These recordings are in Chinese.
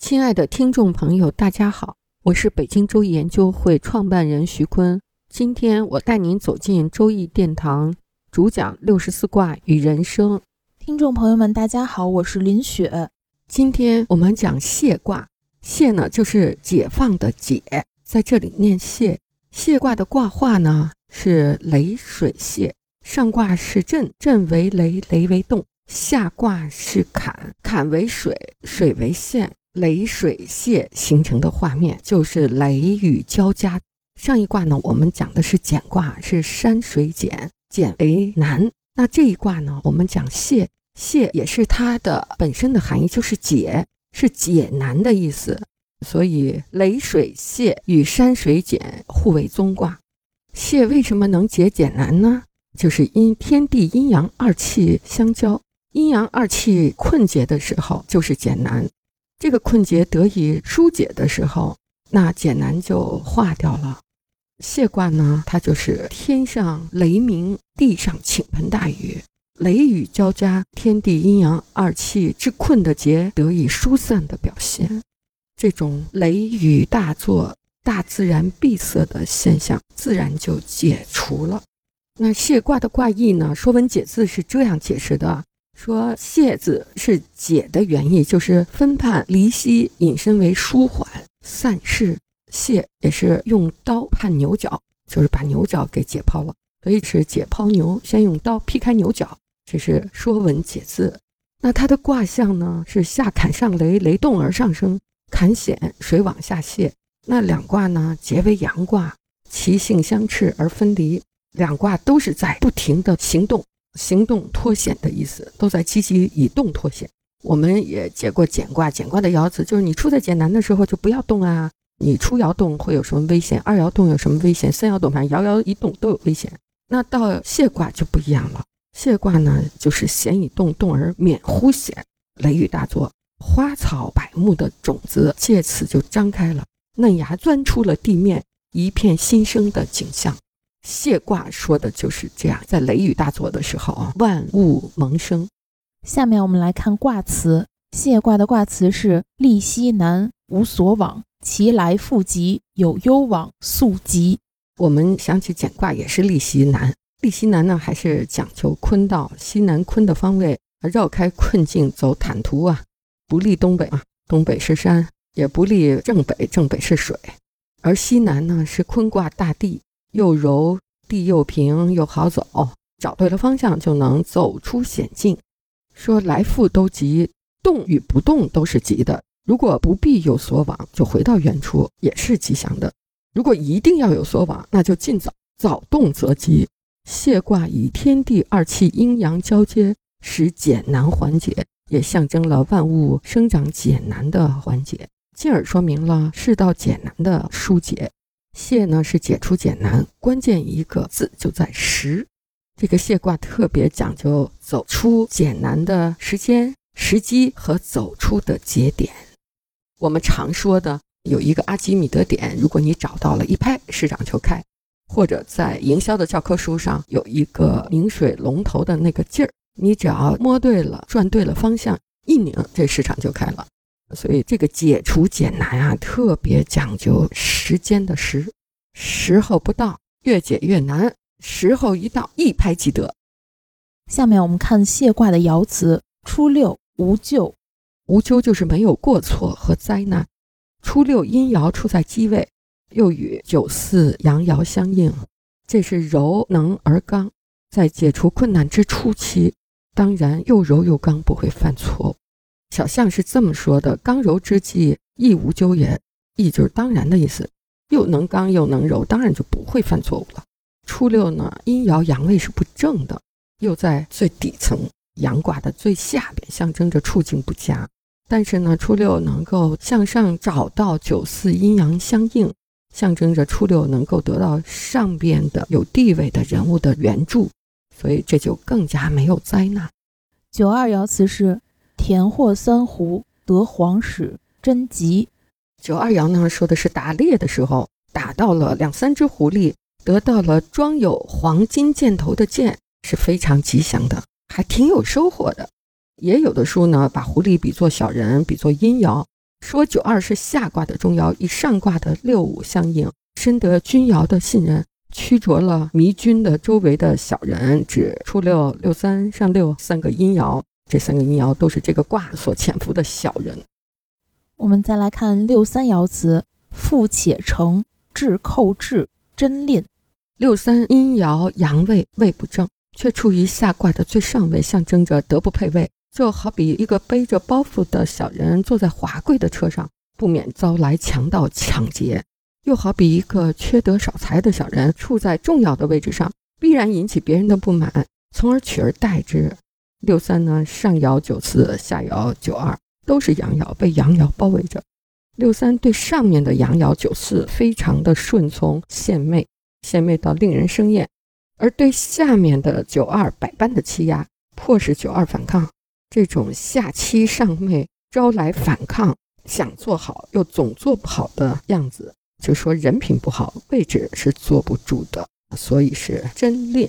亲爱的听众朋友，大家好，我是北京周易研究会创办人徐鲲。今天我带您走进周易殿堂，主讲64卦与人生。听众朋友们，大家好，我是林雪。今天我们讲解卦。解呢，就是解放的解，在这里念解。解卦的卦画呢是雷水解，上卦是震，震为雷，雷为动；下卦是坎，坎为水，水为陷。雷水泄形成的画面就是雷雨交加。上一卦呢，我们讲的是简卦，是山水简，简为难。那这一卦呢，我们讲泄，泄也是它的本身的含义，就是解，是解难的意思。所以雷水泄与山水简互为宗卦。泄为什么能解简难呢？就是因天地阴阳二气相交，阴阳二气困结的时候就是简难。这个困结得以疏解的时候，那简难就化掉了。解卦呢，它就是天上雷鸣，地上倾盆大雨，雷雨交加，天地阴阳二气之困的结得以疏散的表现。这种雷雨大作，大自然闭塞的现象自然就解除了。那解卦的卦意呢，说文解字是这样解释的，说解字是解的原意，就是分判离析，引申为舒缓散释。解也是用刀判牛角，就是把牛角给解剖了，所以是解剖牛，先用刀劈开牛角，这是说文解字。那它的卦象呢是下坎上雷，雷动而上升，坎险，水往下泄。那两卦呢结为阳卦，其性相斥而分离，两卦都是在不停的行动，行动脱险的意思，都在积极以动脱险。我们也解过简卦，简卦的爻辞就是你出在简难的时候就不要动啊，你出爻动会有什么危险，二爻动有什么危险，三爻动反正爻爻一动都有危险。那到解卦就不一样了，解卦呢就是险以动，动而免乎险，雷雨大作，花草百木的种子借此就张开了，嫩芽钻出了地面，一片新生的景象。解卦说的就是这样，在雷雨大作的时候啊，万物萌生。下面我们来看卦辞。解卦的卦辞是利兮难，无所往，其来复及，有攸往，速疾。我们想起简卦也是利兮难，利兮难呢还是讲究坤道，西南坤的方位，绕开困境走坦途啊，不利东北啊，东北是山，也不利正北，正北是水。而西南呢是坤卦大地，又柔，地又平，又好走，找对了方向就能走出险境。说来复都急，动与不动都是急的，如果不必有所往，就回到原处，也是吉祥的。如果一定要有所往，那就尽早，早动则吉。解卦以天地二气阴阳交接，使简难缓解，也象征了万物生长简难的缓解，进而说明了世道简难的疏解。解呢是解除简难，关键一个字就在时。这个解卦特别讲究走出简难的时间、时机和走出的节点。我们常说的有一个阿基米德点，如果你找到了，一拍市场就开。或者在营销的教科书上有一个拧水龙头的那个劲儿，你只要摸对了，转对了方向，一拧，这市场就开了。所以这个解除简难啊，特别讲究时间的时，时候不到越解越难，时候一到一拍即得。下面我们看解卦的爻辞：初六，无咎。无咎就是没有过错和灾难。初六阴爻处在基位，又与94阳爻相应，这是柔能而刚，在解除困难之初期，当然又柔又刚，不会犯错误。小象是这么说的：刚柔之际，亦无咎也。亦就是当然的意思，又能刚又能柔，当然就不会犯错误了。初六呢，阴爻阳位是不正的，又在最底层，阳卦的最下边，象征着处境不佳。但是呢，初六能够向上找到九四阴阳相应，象征着初六能够得到上边的有地位的人物的援助，所以这就更加没有灾难。九二爻辞是田获三狐，得黄矢，贞吉。九二爻呢说的是打猎的时候打到了两三只狐狸，得到了装有黄金箭头的箭，是非常吉祥的，还挺有收获的。也有的书呢把狐狸比作小人，比作阴爻，说九二是下卦的中爻，与上卦的六五相应，深得君爻的信任，驱逐了迷君的周围的小人，指初六、六三、上六三个阴爻，这三个阴爻都是这个卦所潜伏的小人。我们再来看六三爻辞，复且成，至寇至，贞吝。六三阴爻阳位，位不正，却处于下卦的最上位，象征着德不配位，就好比一个背着包袱的小人坐在华贵的车上，不免遭来强盗抢劫；又好比一个缺德少财的小人处在重要的位置上，必然引起别人的不满，从而取而代之。六三呢，上爻九四，下爻九二，都是阳爻，被阳爻包围着。六三对上面的阳爻九四非常的顺从献媚，献媚到令人生厌；而对下面的九二百般的欺压，迫使九二反抗。这种下欺上媚，招来反抗，想做好又总做不好的样子，就说人品不好，位置是坐不住的，所以是贞吝。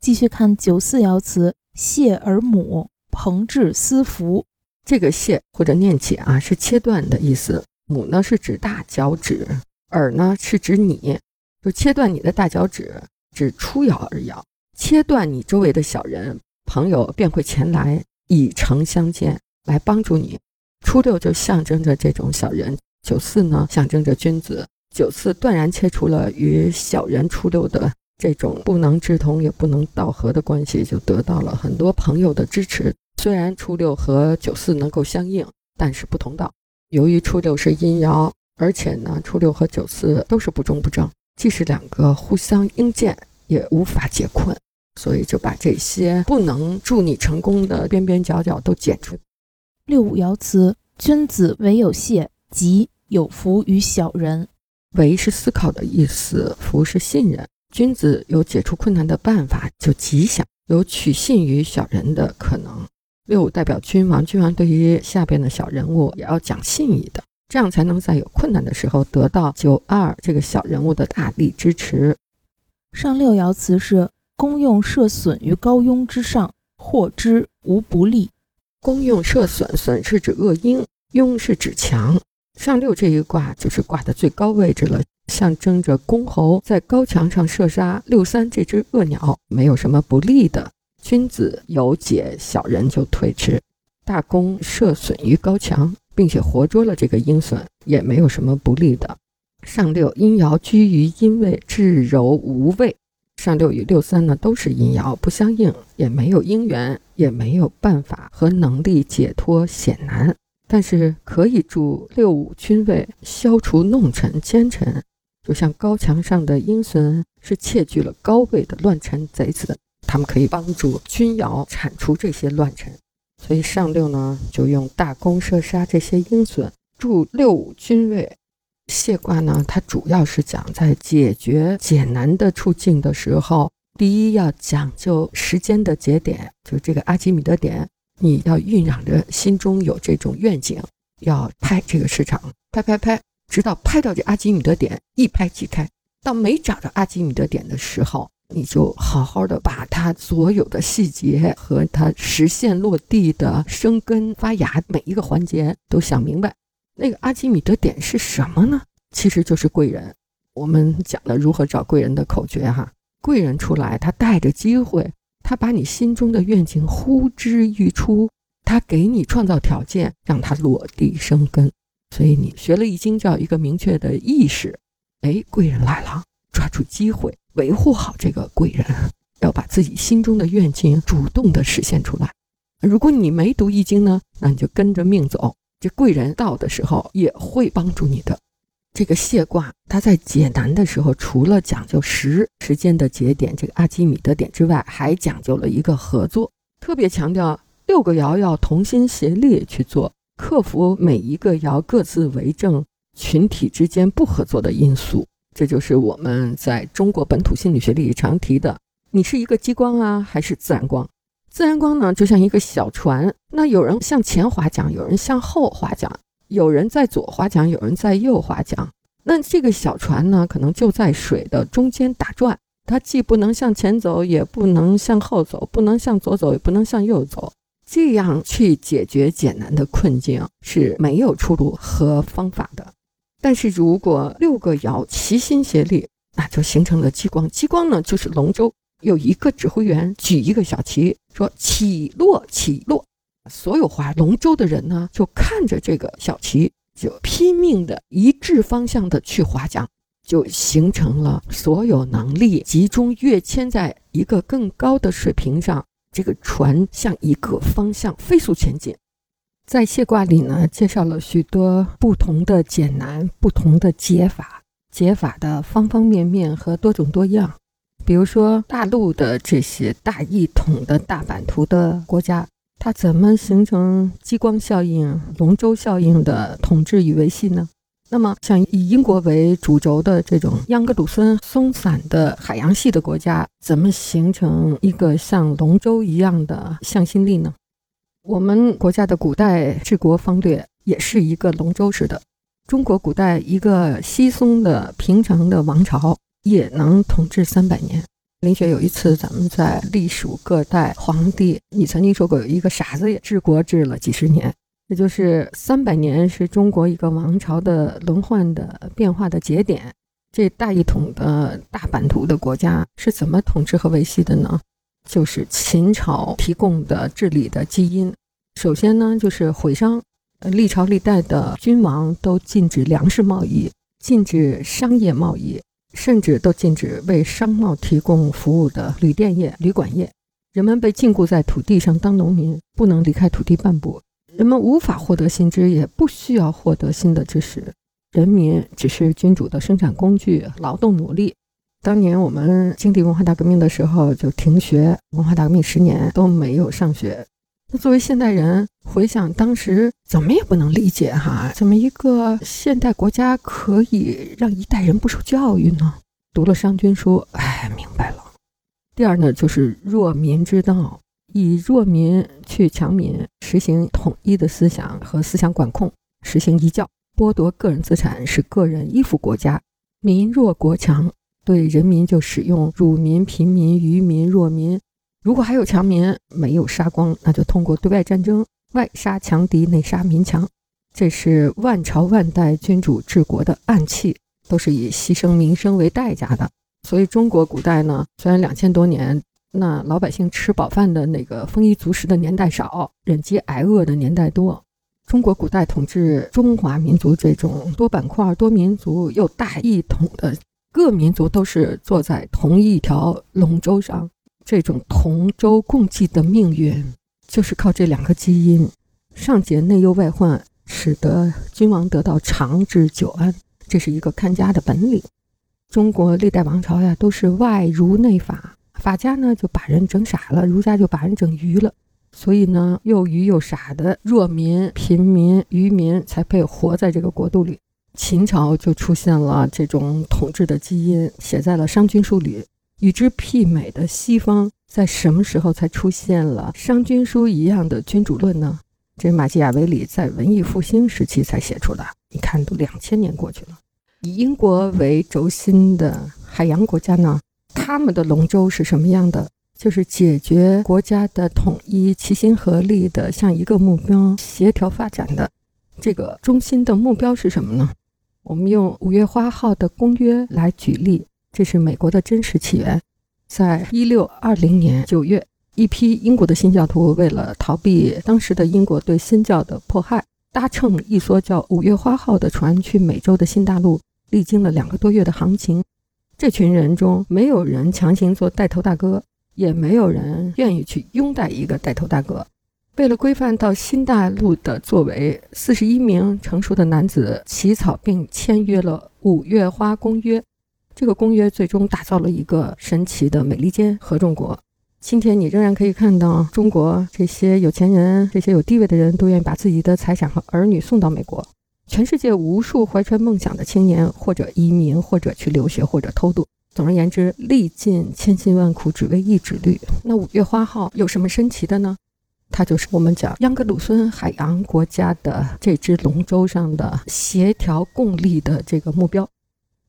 继续看九四爻辞，泄而母，朋至私服。这个泄或者念解啊，是切断的意思。母呢是指大脚趾，耳呢是指你，就切断你的大脚趾，指初爻而爻，切断你周围的小人，朋友便会前来。以诚相见，来帮助你。初六就象征着这种小人，九四呢象征着君子。九四断然切除了与小人初六的这种不能志同也不能道合的关系，就得到了很多朋友的支持。虽然初六和九四能够相应，但是不同道。由于初六是阴爻，而且呢初六和九四都是不中不正，即使两个互相应见，也无法解困。所以就把这些不能助你成功的边边角角都剪除。六五爻辞，君子唯有谢，即有福于小人。唯是思考的意思，福是信任。君子有解除困难的办法，就吉祥，有取信于小人的可能。六五代表君王，君王对于下边的小人物也要讲信义的，这样才能在有困难的时候得到九二这个小人物的大力支持。上六爻辞是公用设损于高庸之上，获之无不利。公用设损，损是指恶鹰，庸是指强。上六这一卦就是卦的最高位置了，象征着公侯在高墙上射杀六三这只恶鸟，没有什么不利的。君子有解，小人就退之。大公设损于高墙，并且活捉了这个鹰隼，也没有什么不利的。上六阴爻居于阴位，至柔无位。上六与六三呢都是阴爻，不相应，也没有因缘，也没有办法和能力解脱，显难。但是可以助六五君位，消除弄臣奸臣，就像高墙上的鹰隼是窃据了高位的乱臣贼子，他们可以帮助君爻铲除这些乱臣。所以上六呢就用大弓射杀这些鹰隼，助六五君位。谢卦呢，它主要是讲在解决艰难的处境的时候，第一要讲究时间的节点，就这个阿基米德点，你要酝酿着心中有这种愿景，要拍这个市场，拍拍拍，直到拍到这阿基米德点，一拍即开。到没找到阿基米德点的时候，你就好好的把它所有的细节和它实现落地的生根发芽每一个环节都想明白。那个阿基米德点是什么呢？其实就是贵人。我们讲了如何找贵人的口诀哈，贵人出来，他带着机会，他把你心中的愿景呼之欲出，他给你创造条件，让他落地生根。所以你学了易经，叫一个明确的意识，贵人来了，抓住机会，维护好这个贵人，要把自己心中的愿景主动的实现出来。如果你没读易经呢，那你就跟着命走。这贵人到的时候也会帮助你的。这个谢卦它在解难的时候，除了讲究时间的节点，这个阿基米德点之外，还讲究了一个合作，特别强调六个爻要同心协力去做，克服每一个爻各自为政、群体之间不合作的因素。这就是我们在中国本土心理学里常提的，你是一个激光啊还是自然光。自然光呢就像一个小船，那有人向前划桨，有人向后划桨，有人在左划桨，有人在右划桨。那这个小船呢可能就在水的中间打转，它既不能向前走，也不能向后走，不能向左走，也不能向右走。这样去解决简单的困境是没有出路和方法的。但是如果六个爻齐心协力，那就形成了激光。激光呢就是龙舟，有一个指挥员举一个小旗说起落起落，所有划龙舟的人呢就看着这个小旗，就拼命的一致方向的去划桨，就形成了所有能力集中跃迁在一个更高的水平上，这个船向一个方向飞速前进。在卸卦里呢，介绍了许多不同的简难，不同的解法，解法的方方面面和多种多样。比如说大陆的这些大一统的大版图的国家，它怎么形成激光效应、龙舟效应的统治与维系呢？那么像以英国为主轴的这种盎格鲁撒松散的海洋系的国家，怎么形成一个像龙舟一样的向心力呢？我们国家的古代治国方略也是一个龙舟式的，中国古代一个稀松的平常的王朝也能统治300年。林雪有一次咱们在历数各代皇帝，你曾经说过有一个傻子也治国治了几十年，也就是300年是中国一个王朝的轮换的变化的节点。这大一统的大版图的国家是怎么统治和维系的呢？就是秦朝提供的治理的基因。首先呢就是毁商，历朝历代的君王都禁止粮食贸易，禁止商业贸易，甚至都禁止为商贸提供服务的旅店业、旅馆业。人们被禁锢在土地上当农民，不能离开土地半步，人们无法获得新知，也不需要获得新的知识，人民只是君主的生产工具、劳动奴隶。当年我们经历文化大革命的时候就停学，文化大革命10年都没有上学。那作为现代人回想当时，怎么也不能理解怎么一个现代国家可以让一代人不受教育呢？读了商君书，明白了。第二呢就是弱民之道，以弱民去强民，实行统一的思想和思想管控，实行一教，剥夺个人资产，使个人依附国家，民弱国强。对人民就使用辱民、贫民、愚民、弱民，如果还有强民没有杀光，那就通过对外战争，外杀强敌，内杀民强。这是万朝万代君主治国的暗器，都是以牺牲民生为代价的。所以中国古代呢，虽然2000多年，那老百姓吃饱饭的那个丰衣足食的年代少，忍饥挨饿的年代多。中国古代统治中华民族这种多板块、多民族又大一统的，各民族都是坐在同一条龙舟上，这种同舟共济的命运就是靠这两个基因上结内忧外患，使得君王得到长治久安，这是一个看家的本领。中国历代王朝都是外儒内法，法家呢就把人整傻了，儒家就把人整愚了，所以呢又愚又傻的弱民、贫民、愚民才配活在这个国度里。秦朝就出现了这种统治的基因，写在了商君书里。与之媲美的西方在什么时候才出现了商君书一样的君主论呢？这马基雅维里在文艺复兴时期才写出的，你看都2000年过去了。以英国为轴心的海洋国家呢，他们的龙舟是什么样的？就是解决国家的统一，齐心合力的向一个目标协调发展的。这个中心的目标是什么呢？我们用五月花号的公约来举例，这是美国的真实起源。在1620年9月，一批英国的新教徒为了逃避当时的英国对新教的迫害，搭乘一艘叫五月花号的船去美洲的新大陆，历经了2个多月的航行。这群人中没有人强行做带头大哥，也没有人愿意去拥戴一个带头大哥。为了规范到新大陆的作为，41名成熟的男子起草并签约了五月花公约。这个公约最终打造了一个神奇的美利坚合众国。今天你仍然可以看到中国这些有钱人，这些有地位的人都愿意把自己的财产和儿女送到美国。全世界无数怀揣梦想的青年，或者移民，或者去留学，或者偷渡，总而言之，历尽千辛万苦，只为一纸绿。那五月花号有什么神奇的呢？它就是我们讲盎格鲁撒海洋国家的这只龙舟上的协调共利的这个目标。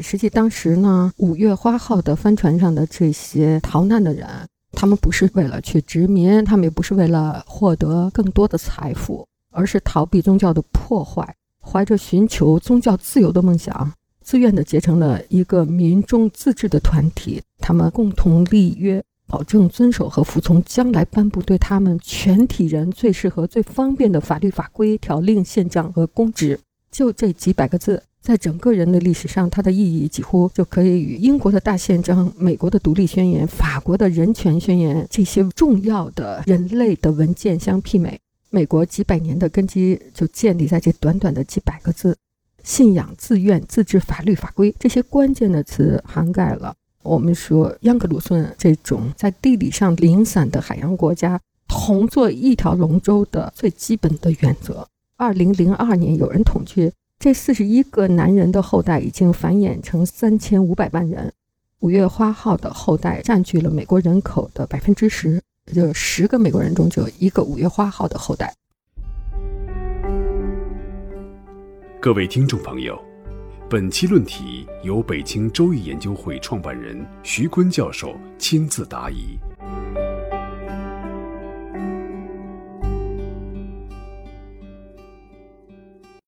实际当时呢，五月花号的帆船上的这些逃难的人，他们不是为了去殖民，他们也不是为了获得更多的财富，而是逃避宗教的破坏，怀着寻求宗教自由的梦想，自愿地结成了一个民众自治的团体。他们共同立约，保证遵守和服从将来颁布对他们全体人最适合最方便的法律法规、条令、宪章和公职。就这几百个字，在整个人的历史上，它的意义几乎就可以与英国的大宪章、美国的独立宣言、法国的人权宣言这些重要的人类的文件相媲美。美国几百年的根基就建立在这短短的几百个字。信仰、自愿、自治、法律、法规，这些关键的词涵盖了我们说盎格鲁撒这种在地理上零散的海洋国家同坐一条龙舟的最基本的原则。2002年有人统计，这41个男人的后代已经繁衍成3500万人。五月花号的后代占据了美国人口的 10%， 也就是10个美国人中就有一个五月花号的后代。各位听众朋友，本期论题由北京周易研究会创办人徐坤教授亲自答疑。